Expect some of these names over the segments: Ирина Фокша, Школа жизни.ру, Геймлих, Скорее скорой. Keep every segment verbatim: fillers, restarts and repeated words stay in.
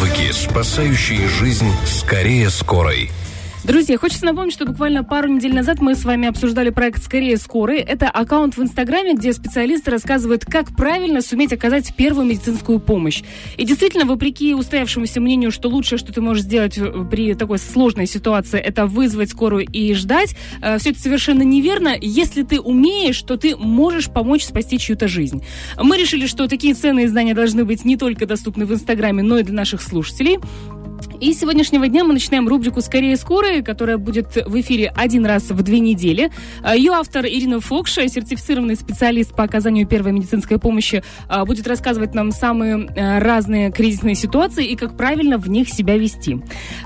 Навыки, спасающие жизнь. Скорее скорой. Друзья, хочется напомнить, что буквально пару недель назад мы с вами обсуждали проект «Скорее скорой». Это аккаунт в Инстаграме, где специалисты рассказывают, как правильно суметь оказать первую медицинскую помощь. И действительно, вопреки устоявшемуся мнению, что лучшее, что ты можешь сделать при такой сложной ситуации, это вызвать скорую и ждать, все это совершенно неверно. Если ты умеешь, то ты можешь помочь спасти чью-то жизнь. Мы решили, что такие ценные знания должны быть не только доступны в Инстаграме, но и для наших слушателей. И с сегодняшнего дня мы начинаем рубрику «Скорее скорой», которая будет в эфире один раз в две недели. Ее автор Ирина Фокша, сертифицированный специалист по оказанию первой медицинской помощи, будет рассказывать нам самые разные кризисные ситуации и как правильно в них себя вести.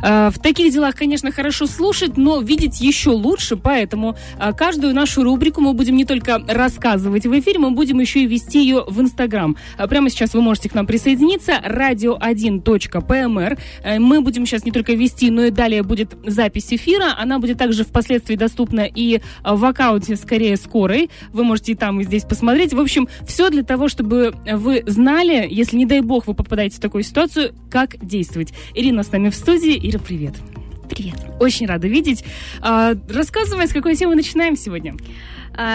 В таких делах, конечно, хорошо слушать, но видеть еще лучше, поэтому каждую нашу рубрику мы будем не только рассказывать в эфире, мы будем еще и вести ее в Инстаграм. Прямо сейчас вы можете к нам присоединиться. радио один точка пэ эм эр. Мы будем сейчас не только вести, но и далее будет запись эфира. Она будет также впоследствии доступна и в аккаунте «Скорее скорой». Вы можете и там, и здесь посмотреть. В общем, все для того, чтобы вы знали, если, не дай бог, вы попадаете в такую ситуацию, как действовать. Ирина с нами в студии. Ира, привет. Привет. Очень рада видеть. Рассказывай, с какой темы начинаем сегодня.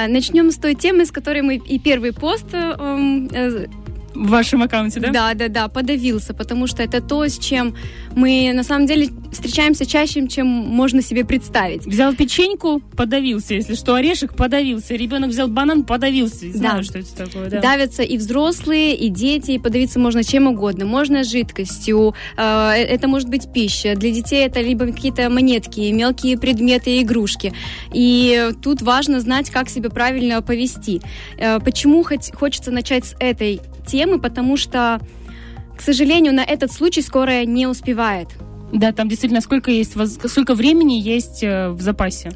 Начнем с той темы, с которой мы и первый пост... В вашем аккаунте, да? Да, да, да, подавился, потому что это то, с чем мы на самом деле встречаемся чаще, чем можно себе представить. Взял печеньку, подавился, если что, орешек, подавился, ребенок взял банан, подавился, знаю, да. Что это такое. Да. Давятся и взрослые, и дети, и подавиться можно чем угодно, можно жидкостью, это может быть пища, для детей это либо какие-то монетки, мелкие предметы, игрушки, и тут важно знать, как себя правильно повести. Почему хоть хочется начать с этой темы? Потому что, к сожалению, на этот случай скорая не успевает. Да, там действительно сколько есть, сколько времени есть в запасе?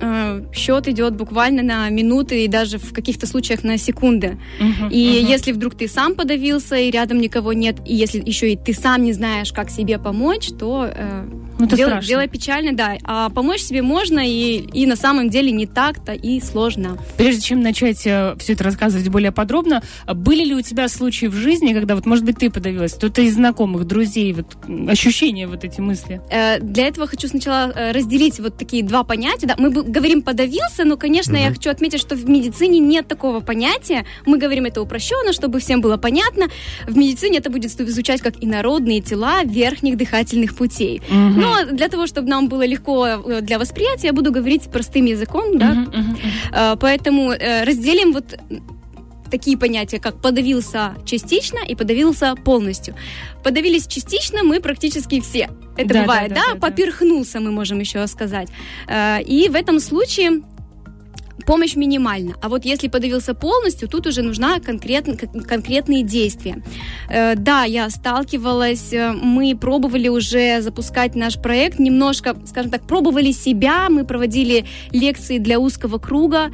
Счет идет буквально на минуты и даже в каких-то случаях на секунды. Угу, и угу. Если вдруг ты сам подавился и рядом никого нет, и если еще и ты сам не знаешь, как себе помочь, то э, ну, дело, дело печально, да. А помочь себе можно и, и на самом деле не так-то и сложно. Прежде чем начать все это рассказывать более подробно, были ли у тебя случаи в жизни, когда, вот, может быть, ты подавилась, кто-то из знакомых, друзей, вот, ощущения, вот эти мысли? Для этого хочу сначала разделить вот такие два понятия. Да, мы говорим «подавился», но, конечно, uh-huh. я хочу отметить, что в медицине нет такого понятия. Мы говорим это упрощенно, чтобы всем было понятно. В медицине это будет звучать как инородные тела верхних дыхательных путей. Uh-huh. Но для того, чтобы нам было легко для восприятия, я буду говорить простым языком. Да? Uh-huh, uh-huh, uh-huh. Поэтому разделим вот такие понятия, как «подавился частично» и «подавился полностью». Подавились частично мы практически все. Это да, бывает, да? да, да, да поперхнулся, да. Мы можем еще сказать. И в этом случае помощь минимальна. А вот если подавился полностью, тут уже нужны конкретные, конкретные действия. Да, я сталкивалась, мы пробовали уже запускать наш проект, немножко, скажем так, пробовали себя, мы проводили лекции для узкого круга.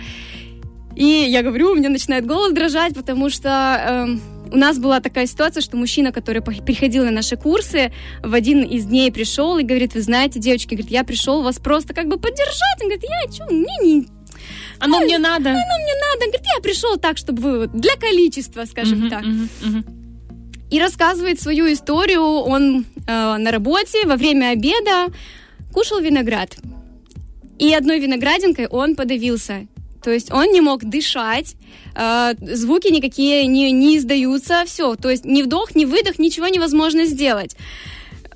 И я говорю, у меня начинает голос дрожать, потому что э, у нас была такая ситуация, что мужчина, который приходил на наши курсы, в один из дней пришел и говорит: вы знаете, девочки, говорит, я пришел вас просто как бы поддержать. Он говорит: я что, мне не... Оно а, мне надо. Оно мне надо. Он говорит: я пришел так, чтобы вы... Для количества, скажем uh-huh, так. Uh-huh, uh-huh. И рассказывает свою историю. Он э, на работе во время обеда кушал виноград. И одной виноградинкой он подавился. То есть он не мог дышать, э, звуки никакие не, не издаются, все. То есть ни вдох, ни выдох, ничего невозможно сделать.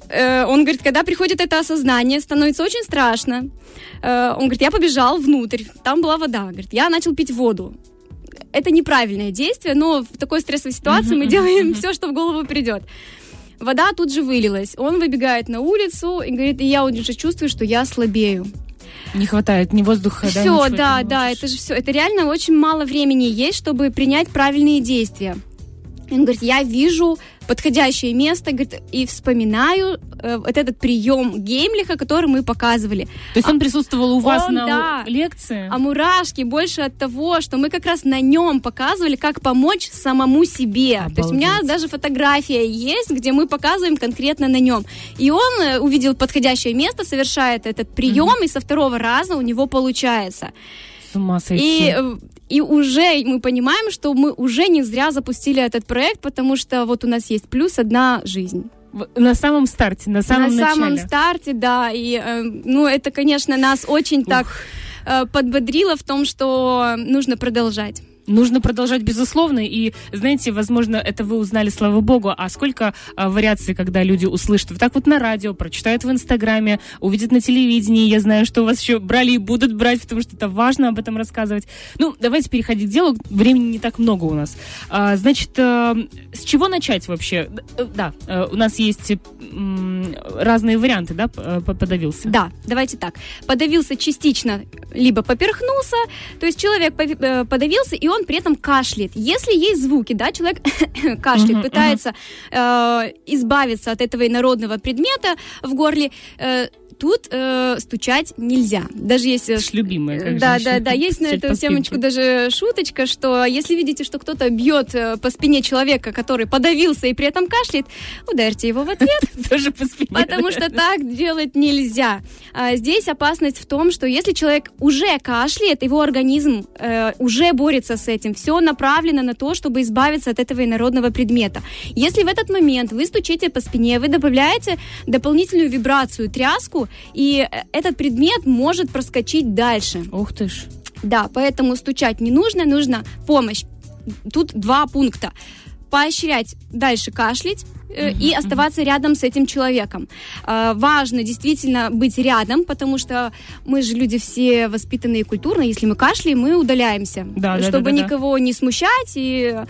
Э, он говорит, когда приходит это осознание, становится очень страшно. Э, он говорит, я побежал внутрь, там была вода. Говорит, я начал пить воду. Это неправильное действие, но в такой стрессовой ситуации мы делаем все, что в голову придет. Вода тут же вылилась. Он выбегает на улицу и говорит, и я уже чувствую, что я слабею. Не хватает ни воздуха, все, да? Все, да, да, это же все. Это реально очень мало времени есть, чтобы принять правильные действия. Он говорит, я вижу подходящее место, говорит, и вспоминаю э, вот этот прием Геймлиха, который мы показывали. То есть он а, присутствовал у вас он, на да, лекции? А мурашки больше от того, что мы как раз на нем показывали, как помочь самому себе. Обалдеть. То есть у меня даже фотография есть, где мы показываем конкретно на нем. И он э, увидел подходящее место, совершает этот прием, угу. и со второго раза у него получается. С ума сойти. И, и уже мы понимаем, что мы уже не зря запустили этот проект, потому что вот у нас есть плюс одна жизнь. На самом старте, на самом на начале. На самом старте, да. И, ну, это, конечно, нас очень Ух. так подбодрило в том, что нужно продолжать. Нужно продолжать, безусловно, и, знаете, возможно, это вы узнали, слава богу, а сколько а, вариаций, когда люди услышат вот так вот на радио, прочитают в Инстаграме, увидят на телевидении, я знаю, что у вас еще брали и будут брать, потому что это важно об этом рассказывать. Ну, давайте переходить к делу, времени не так много у нас. А, значит, а, с чего начать вообще? Да, а, у нас есть м, разные варианты, да, подавился? Да, давайте так. Подавился частично, либо поперхнулся, то есть человек подавился, и он при этом кашляет. Если есть звуки, да, человек кашляет, uh-huh, пытается uh-huh. э, избавиться от этого инородного предмета в горле, э, тут э, стучать нельзя. Даже если... Любимая, как да, да, да. Есть на эту темочку даже шуточка, что если видите, что кто-то бьет по спине человека, который подавился и при этом кашляет, ударьте его в ответ. Тоже по спине. Потому что так делать нельзя. Здесь опасность в том, что если человек уже кашляет, его организм уже борется с этим. Все направлено на то, чтобы избавиться от этого инородного предмета. Если в этот момент вы стучите по спине, вы добавляете дополнительную вибрацию, тряску, и этот предмет может проскочить дальше. Ух ты ж. Да, поэтому стучать не нужно, нужна помощь. Тут два пункта. Поощрять, дальше кашлять mm-hmm. и оставаться mm-hmm. рядом с этим человеком. А, важно действительно быть рядом, потому что мы же люди все воспитанные и культурные. Если мы кашляем, мы удаляемся, да, чтобы да, да, да, никого да. не смущать и...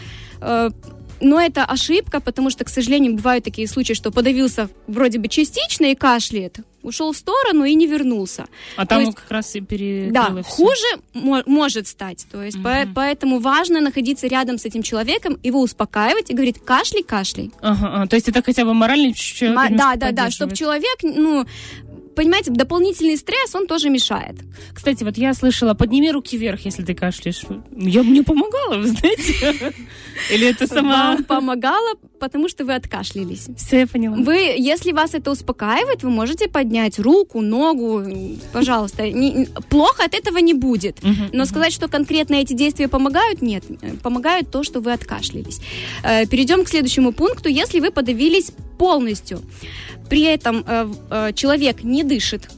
Но это ошибка, потому что, к сожалению, бывают такие случаи, что подавился вроде бы частично и кашляет, ушел в сторону и не вернулся. А там есть, как раз и перекрыло да, все. Хуже мо- может стать. То есть, mm-hmm. по- поэтому важно находиться рядом с этим человеком, его успокаивать и говорить «кашляй, кашляй». Ага, а, то есть это хотя бы морально человек М- Да, да, да, чтобы человек... ну. Понимаете, дополнительный стресс, он тоже мешает. Кстати, вот я слышала, подними руки вверх, если ты кашляешь. Я бы не помогала, вы знаете. Или это сама... Вам помогала, потому что вы откашлялись. Все, я поняла. Вы, если вас это успокаивает, вы можете поднять руку, ногу, пожалуйста. Не, плохо от этого не будет. Но сказать, что конкретно эти действия помогают, нет. Помогают то, что вы откашлялись. Перейдем к следующему пункту. Если вы подавились полностью, при этом э, э, человек не дышит,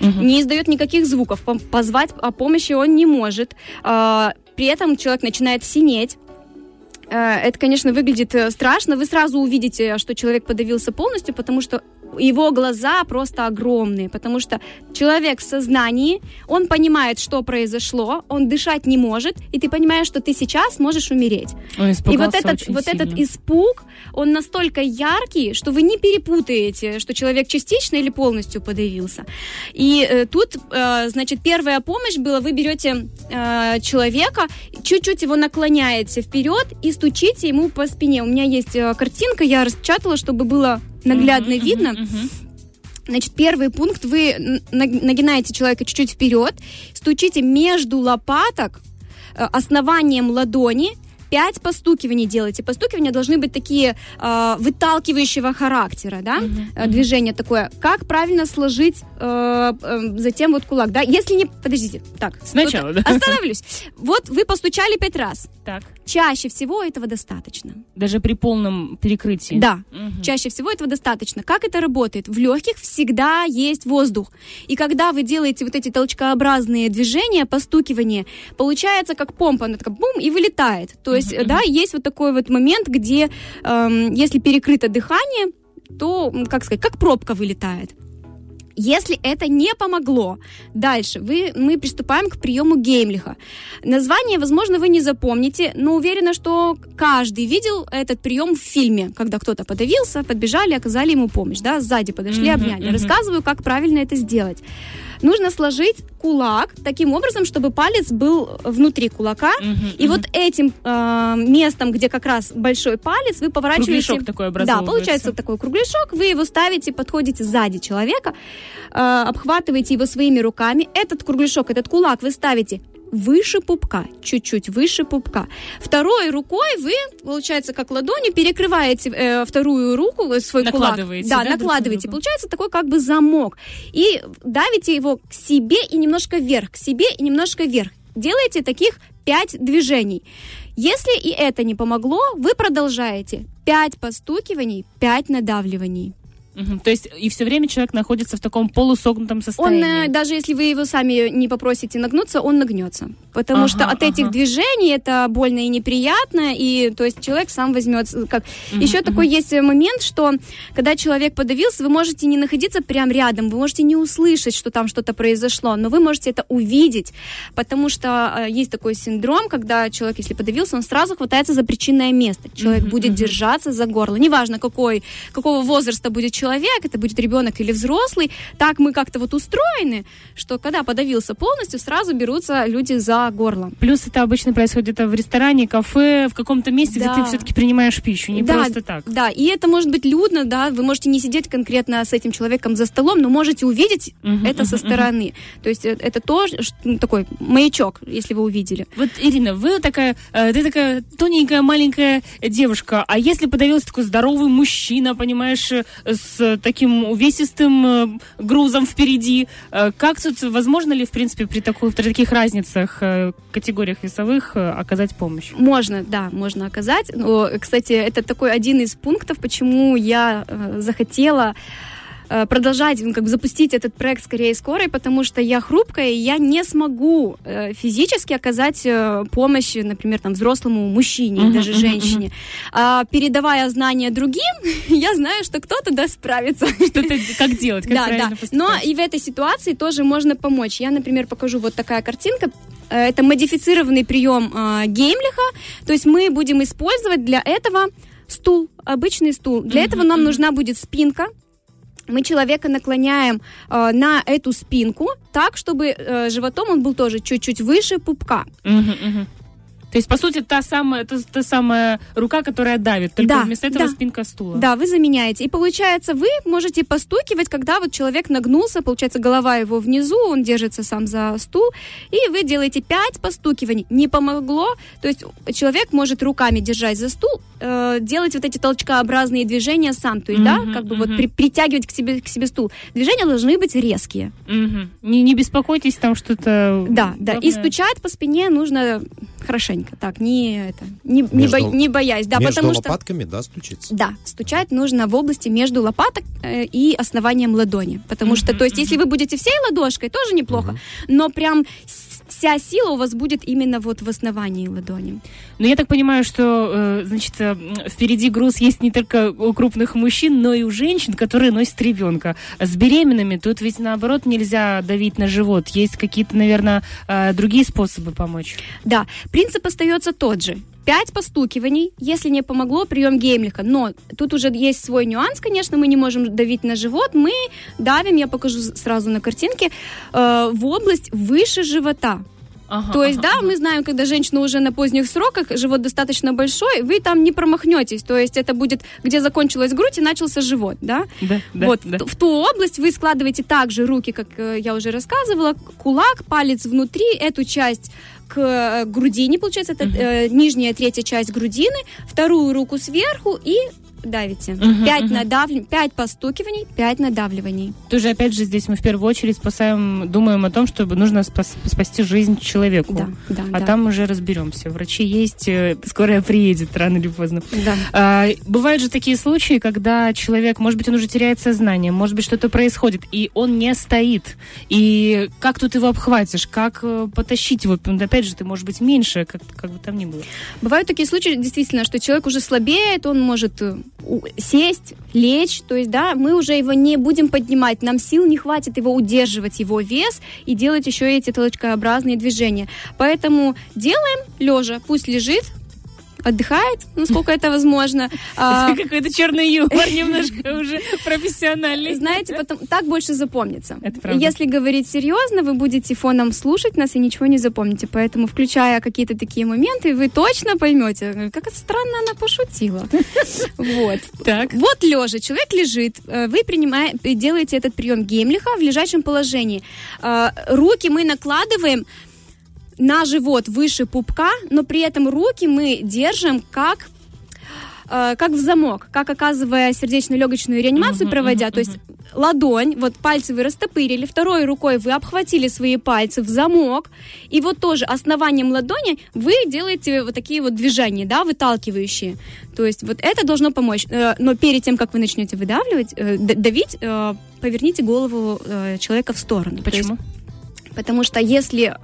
угу. не издает никаких звуков, позвать о помощи он не может, э, при этом человек начинает синеть. Э, это, конечно, выглядит страшно. Вы сразу увидите, что человек подавился полностью, потому что его глаза просто огромные, потому что человек в сознании, он понимает, что произошло, он дышать не может, и ты понимаешь, что ты сейчас можешь умереть. Он испугался и вот этот, очень вот сильно. Этот испуг, он настолько яркий, что вы не перепутаете, что человек частично или полностью подавился. И э, тут, э, значит, первая помощь была, вы берете э, человека, чуть-чуть его наклоняете вперед и стучите ему по спине. У меня есть э, картинка, я распечатала, чтобы было... наглядно uh-huh, видно. Uh-huh, uh-huh. Значит, первый пункт. Вы нагибаете человека чуть-чуть вперед, стучите между лопаток основанием ладони, пять постукиваний делаете. Постукивания должны быть такие э, выталкивающего характера, да? Uh-huh. Движение такое. Как правильно сложить э, э, затем вот кулак, да? Если не... Подождите. Так. Сначала, да? Остановлюсь. Вот вы постучали пять раз. Так. Чаще всего этого достаточно. Даже при полном перекрытии? Да. Угу. Чаще всего этого достаточно. Как это работает? В легких всегда есть воздух. И когда вы делаете вот эти толчкообразные движения, постукивания, получается как помпа, она такая бум и вылетает. То есть, угу. да, есть вот такой вот момент, где эм, если перекрыто дыхание, то, как сказать, как пробка вылетает. Если это не помогло, дальше вы, мы приступаем к приему Геймлиха. Название, возможно, вы не запомните, но уверена, что каждый видел этот прием в фильме, когда кто-то подавился, подбежали, оказали ему помощь, да, сзади подошли, mm-hmm, обняли. Mm-hmm. Рассказываю, как правильно это сделать. Нужно сложить кулак таким образом, чтобы палец был внутри кулака, mm-hmm, и mm-hmm. вот этим э, местом, где как раз большой палец, вы поворачиваете... Кругляшок такой образовывается. Да, получается такой кругляшок, вы его ставите, подходите сзади человека, обхватываете его своими руками. Этот кругляшок, этот кулак вы ставите выше пупка, чуть-чуть выше пупка. Второй рукой вы, получается, как ладонью перекрываете э, вторую руку, свой кулак. Да, да, накладываете. Получается такой как бы замок. И давите его к себе и немножко вверх, к себе и немножко вверх. Делаете таких пять движений. Если и это не помогло, вы продолжаете. пять постукиваний, пять надавливаний. Угу. То есть и все время человек находится в таком полусогнутом состоянии. Он, даже если вы его сами не попросите нагнуться, он нагнется. Потому ага, что от ага. этих движений это больно и неприятно, и то есть человек сам возьмет. Как... Угу, еще угу. такой есть момент, что когда человек подавился, вы можете не находиться прям рядом, вы можете не услышать, что там что-то произошло, но вы можете это увидеть, потому что есть такой синдром, когда человек, если подавился, он сразу хватается за причинное место. Человек угу, будет угу. держаться за горло. Неважно, какой, какого возраста будет человек, человек, это будет ребенок или взрослый, так мы как-то вот устроены, что когда подавился полностью, сразу берутся люди за горло. Плюс это обычно происходит в ресторане, кафе, в каком-то месте, да. где ты все-таки принимаешь пищу, не да, просто так. Да, и это может быть людно, да, вы можете не сидеть конкретно с этим человеком за столом, но можете увидеть uh-huh, это uh-huh, со стороны. Uh-huh. То есть это тоже такой маячок, если вы увидели. Вот, Ирина, вы такая, ты такая тоненькая, маленькая девушка, а если подавился такой здоровый мужчина, понимаешь, с с таким увесистым грузом впереди. Как тут, возможно ли, в принципе, при, такой, при таких разницах, категориях весовых оказать помощь? Можно, да, можно оказать. Но, кстати, это такой один из пунктов, почему я захотела продолжать, как бы запустить этот проект «Скорее скорой», потому что я хрупкая, и я не смогу физически оказать помощь, например, там, взрослому мужчине, uh-huh, даже женщине. Uh-huh. А, передавая знания другим, я знаю, что кто-то да справится. Что-то, как делать, как да, правильно да. поступать. Но и в этой ситуации тоже можно помочь. Я, например, покажу вот такая картинка. Это модифицированный прием Геймлиха. То есть мы будем использовать для этого стул, обычный стул. Для uh-huh, этого нам uh-huh. нужна будет спинка. Мы человека наклоняем э, на эту спинку так, чтобы э, животом он был тоже чуть-чуть выше пупка. Угу, угу. То есть, по сути, та самая, та, та самая рука, которая давит, только да, вместо этого да. спинка стула. Да, вы заменяете. И получается, вы можете постукивать, когда вот человек нагнулся, получается, голова его внизу, он держится сам за стул, и вы делаете пять постукиваний. Не помогло, то есть человек может руками держать за стул, э, делать вот эти толчкообразные движения сам, то есть, mm-hmm, да, как бы mm-hmm. вот при, притягивать к себе, к себе стул. Движения должны быть резкие. Mm-hmm. Не, не беспокойтесь, там что-то... Да, да, и стучать по спине нужно хорошенько. Так, не это, не, между, не, бо, не боясь. Да, между потому лопатками, что, да, стучится? Да, стучать нужно в области между лопаток э, и основанием ладони. Потому mm-hmm, что, то есть, mm-hmm. если вы будете всей ладошкой, тоже неплохо, mm-hmm. но прям вся сила у вас будет именно вот в основании ладони. Но я так понимаю, что, э, значит, э, впереди груз есть не только у крупных мужчин, но и у женщин, которые носят ребенка. С беременными тут ведь, наоборот, нельзя давить на живот. Есть какие-то, наверное, э, другие способы помочь. Да, принцип остается тот же. Пять постукиваний, если не помогло, прием Геймлиха. Но тут уже есть свой нюанс, конечно, мы не можем давить на живот, мы давим, я покажу сразу на картинке, э, в область выше живота. Ага, то есть, ага, да, ага. мы знаем, когда женщина уже на поздних сроках, живот достаточно большой, вы там не промахнетесь. То есть это будет, где закончилась грудь и начался живот, да? Да, вот, да, да. В ту область вы складываете также руки, как я уже рассказывала, кулак, палец внутри, эту часть к грудине, получается, это угу. э, нижняя третья часть грудины, вторую руку сверху и... давите. Uh-huh, пять, uh-huh. Надавлив... пять постукиваний, пять надавливаний. Тоже, опять же, здесь мы в первую очередь спасаем, думаем о том, что нужно спас... спасти жизнь человеку. Да, да, а да. там уже разберемся. Врачи есть, скорая приедет рано или поздно. Да. А, бывают же такие случаи, когда человек, может быть, он уже теряет сознание, может быть, что-то происходит, и он не стоит. И как тут его обхватишь? Как потащить его? Опять же, ты, может быть, меньше, как, как бы там ни было. Бывают такие случаи, действительно, что человек уже слабеет, он может... сесть, лечь, то есть, да, мы уже его не будем поднимать, нам сил не хватит его удерживать, его вес, и делать еще эти толчкообразные движения. Поэтому делаем лежа, пусть лежит, отдыхает, насколько это возможно. Это какой-то черный юмор, немножко уже профессиональный. Знаете, потом так больше запомнится. Это правда. Если говорить серьезно, вы будете фоном слушать нас и ничего не запомните. Поэтому, включая какие-то такие моменты, вы точно поймете, как это странно она пошутила. Вот. Вот лежа. Человек лежит. Вы делаете этот прием Геймлиха в лежачем положении. Руки мы накладываем на живот выше пупка, но при этом руки мы держим как э, как в замок, как оказывая сердечно-легочную реанимацию uh-huh, проводя, uh-huh, то есть uh-huh. ладонь, вот пальцы вы растопырили, второй рукой вы обхватили свои пальцы в замок, и вот тоже основанием ладони вы делаете вот такие вот движения, да, выталкивающие. То есть вот это должно помочь. Но перед тем, как вы начнете выдавливать, давить, поверните голову человека в сторону. Почему? Потому что если э,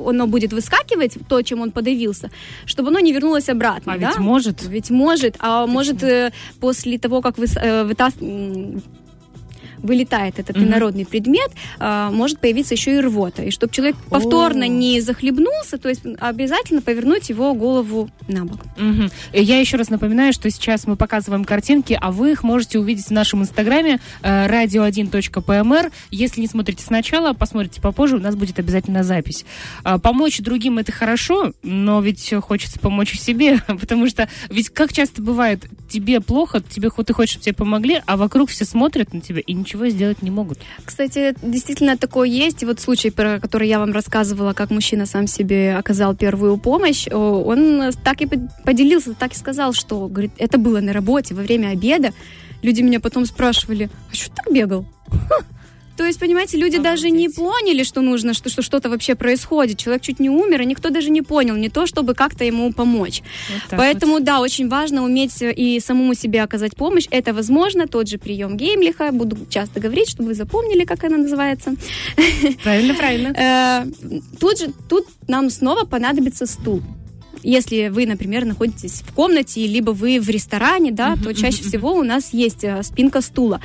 оно будет выскакивать, то, чем он подавился, чтобы оно не вернулось обратно. А да? ведь может. Ведь может. А Почему? может э, после того, как вы, э, вытас... вылетает этот mm-hmm. инородный предмет, э, может появиться еще и рвота. И чтобы человек oh. повторно не захлебнулся, то есть обязательно повернуть его голову на бок. Mm-hmm. Я еще раз напоминаю, что сейчас мы показываем картинки, а вы их можете увидеть в нашем инстаграме э, радио один точка пэ эм эр. Если не смотрите сначала, посмотрите попозже, у нас будет обязательно запись. Э, помочь другим — это хорошо, но ведь хочется помочь и себе, потому что ведь как часто бывает, тебе плохо, тебе, ты хочешь, чтобы тебе помогли, а вокруг все смотрят на тебя и не ничего сделать не могут. Кстати, действительно такое есть. И вот случай, про который я вам рассказывала, как мужчина сам себе оказал первую помощь, он так и поделился, так и сказал, что, говорит, это было на работе во время обеда. Люди меня потом спрашивали, а что ты так бегал? То есть, понимаете, люди Обалдеть. даже не поняли, что нужно, что, что что-то вообще происходит. Человек чуть не умер, и никто даже не понял, не то, чтобы как-то ему помочь. Вот Поэтому, вот. да, очень важно уметь и самому себе оказать помощь. Это возможно, тот же прием Геймлиха. Буду часто говорить, чтобы вы запомнили, как она называется. Правильно, правильно. Тут же, тут нам снова понадобится стул. Если вы, например, находитесь в комнате, либо вы в ресторане, да, то чаще всего у нас есть спинка стула.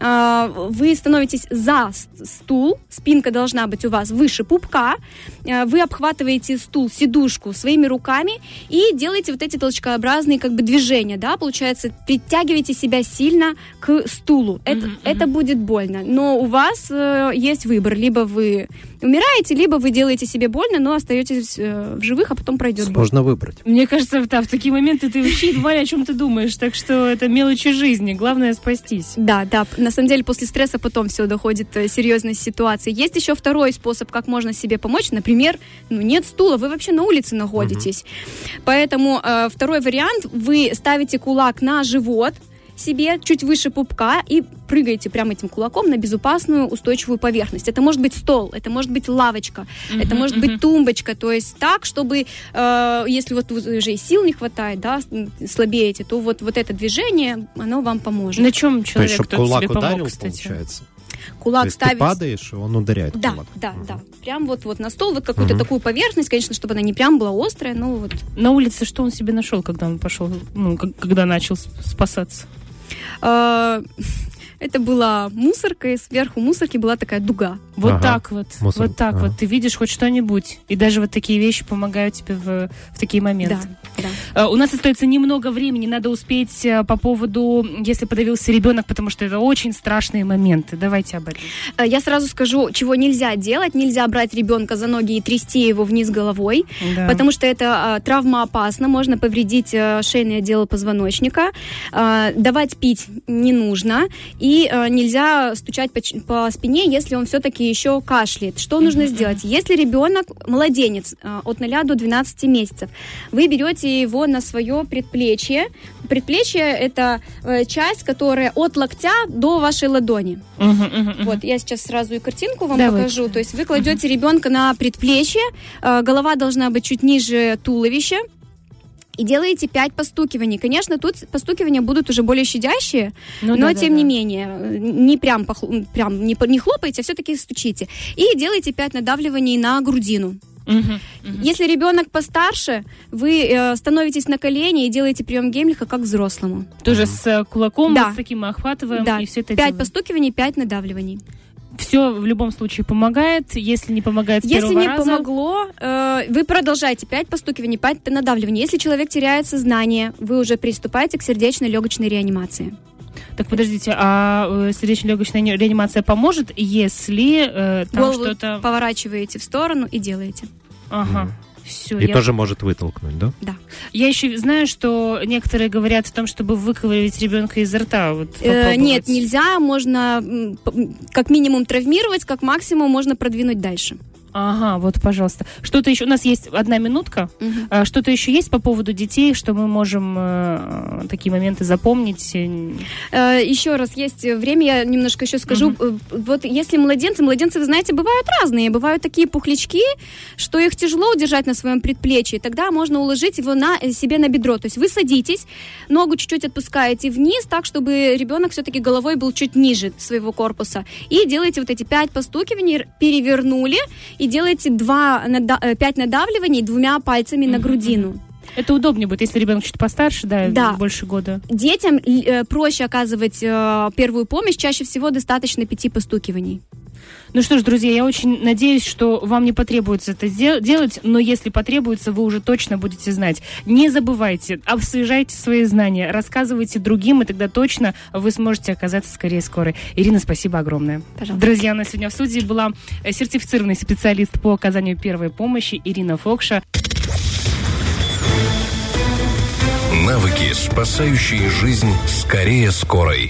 Вы становитесь за стул, спинка должна быть у вас выше пупка, вы обхватываете стул, сидушку своими руками и делаете вот эти толчкообразные как бы движения, да, получается, притягиваете себя сильно к стулу. Это, mm-hmm. это будет больно, но у вас э, есть выбор, либо вы умираете, либо вы делаете себе больно, но остаетесь э, в живых, а потом пройдет. Можно выбрать. Мне кажется, да, в такие моменты ты вообще едва ли о чем ты думаешь, так что это мелочи жизни, главное спастись. Да, да, на самом деле после стресса потом все доходит э, серьезной ситуации. Есть еще второй способ, как можно себе помочь, например, ну нет стула, вы вообще на улице находитесь, uh-huh. поэтому э, второй вариант, вы ставите кулак на живот себе чуть выше пупка и прыгаете прямо этим кулаком на безопасную устойчивую поверхность. Это может быть стол, это может быть лавочка, uh-huh, это может uh-huh. быть тумбочка, то есть так, чтобы, э, если вот уже и сил не хватает, да, слабеете, то вот, вот это движение, оно вам поможет. На чем человек, то есть, кто тебе помог, ударил, кстати? Получается? Кулак, то есть ставить... ты падаешь, он ударяет да, кулак. Да, да, да. Прям вот, вот на стол, вот какую-то uh-huh. такую поверхность, конечно, чтобы она не прям была острая, но вот... На улице что он себе нашел, когда он пошел, ну, когда начал спасаться? Это была мусорка, и сверху мусорки была такая дуга. Вот ага. так вот, Мусор... вот так ага. вот. Ты видишь хоть что-нибудь, и даже вот такие вещи помогают тебе в, в такие моменты. Да, да. У нас остается немного времени, надо успеть по поводу, если подавился ребенок, потому что это очень страшные моменты. Давайте об этом. Я сразу скажу, чего нельзя делать. Нельзя брать ребенка за ноги и трясти его вниз головой, да. потому что это травмоопасно, можно повредить шейное отдело позвоночника. Давать пить не нужно. И э, нельзя стучать по, по спине, если он все-таки еще кашляет. Что нужно mm-hmm. сделать? Если ребенок младенец э, от ноля до двенадцати месяцев, вы берете его на свое предплечье. Предплечье – это э, часть, которая от локтя до вашей ладони. Mm-hmm. Mm-hmm. Вот, я сейчас сразу и картинку вам Давайте. покажу. То есть вы кладете mm-hmm. ребенка на предплечье, э, голова должна быть чуть ниже туловища. И делаете пять постукиваний. Конечно, тут постукивания будут уже более щадящие, ну, но да, тем да, не да. менее, не прям, похл... прям не, не хлопаете, а все-таки стучите. И делаете пять надавливаний на грудину. Uh-huh, uh-huh. Если ребенок постарше, вы э, становитесь на колени и делаете прием Геймлиха как взрослому. Тоже с э, кулаком, да. вот с таким мы охватываем, да. и все это делаем. Пять постукиваний, пять надавливаний. Все в любом случае помогает. Если не помогает с первого раза... Если не помогло, э, вы продолжаете пять постукиваний, пять надавливаний. Если человек теряет сознание, вы уже приступаете к сердечно-легочной реанимации. Так, подождите, а сердечно-легочная реанимация поможет, если э, там голову что-то... поворачиваете в сторону и делаете. Ага. Все, и я... тоже может вытолкнуть, да? Да. Я еще знаю, что некоторые говорят о том, чтобы выковырять ребенка из рта. Вот, э, нет, нельзя. Можно как минимум травмировать, как максимум можно продвинуть дальше. Ага, вот, пожалуйста. Что-то еще? У нас есть одна минутка. Угу. Что-то еще есть по поводу детей, что мы можем э, такие моменты запомнить? Еще раз, есть время, я немножко еще скажу. Угу. Вот если младенцы, младенцы, вы знаете, бывают разные. Бывают такие пухлячки, что их тяжело удержать на своем предплечье. Тогда можно уложить его на, себе на бедро. То есть вы садитесь, ногу чуть-чуть отпускаете вниз, так, чтобы ребенок все-таки головой был чуть ниже своего корпуса. И делаете вот эти пять постукиваний, перевернули, и делаете два, пять надавливаний двумя пальцами mm-hmm. на грудину. Это удобнее будет, если ребенок чуть постарше, да, да. больше года. Детям э, проще оказывать э, первую помощь, чаще всего достаточно пяти постукиваний. Ну что ж, друзья, я очень надеюсь, что вам не потребуется это делать, но если потребуется, вы уже точно будете знать. Не забывайте, освежайте свои знания, рассказывайте другим, и тогда точно вы сможете оказаться скорее скорой. Ирина, спасибо огромное. Пожалуйста. Друзья, у нас сегодня в студии была сертифицированный специалист по оказанию первой помощи Ирина Фокша. Навыки, спасающие жизнь скорее скорой.